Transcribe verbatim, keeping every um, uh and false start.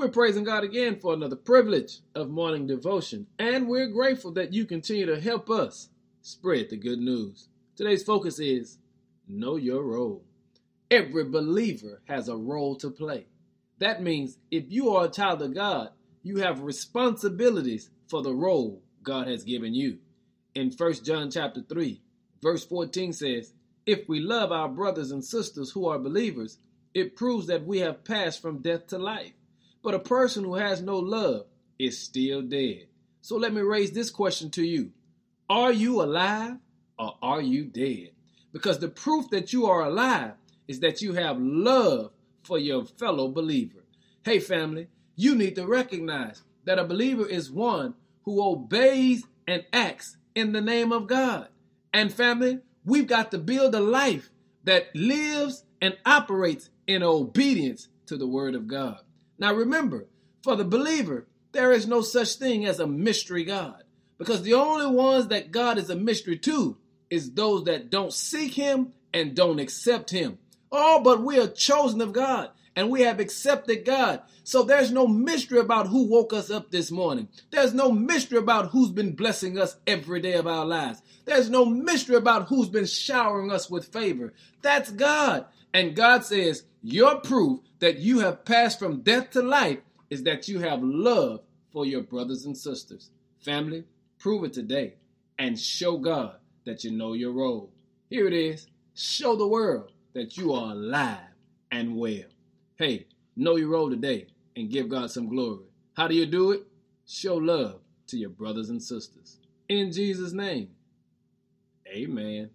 We're praising God again for another privilege of morning devotion, and we're grateful that you continue to help us spread the good news. Today's focus is know your role. Every believer has a role to play. That means if you are a child of God, you have responsibilities for the role God has given you. In First John chapter three, verse fourteen says, "If we love our brothers and sisters who are believers, it proves that we have passed from death to life. But a person who has no love is still dead." So let me raise this question to you. Are you alive or are you dead? Because the proof that you are alive is that you have love for your fellow believer. Hey family, you need to recognize that a believer is one who obeys and acts in the name of God. And family, we've got to build a life that lives and operates in obedience to the word of God. Now remember, for the believer, there is no such thing as a mystery God, because the only ones that God is a mystery to is those that don't seek him and don't accept him. Oh, but we are chosen of God, and we have accepted God. So there's no mystery about who woke us up this morning. There's no mystery about who's been blessing us every day of our lives. There's no mystery about who's been showering us with favor. That's God. And God says, your proof that you have passed from death to life is that you have love for your brothers and sisters. Family, prove it today and show God that you know your role. Here it is. Show the world that you are alive and well. Hey, know your role today and give God some glory. How do you do it? Show love to your brothers and sisters. In Jesus' name, amen.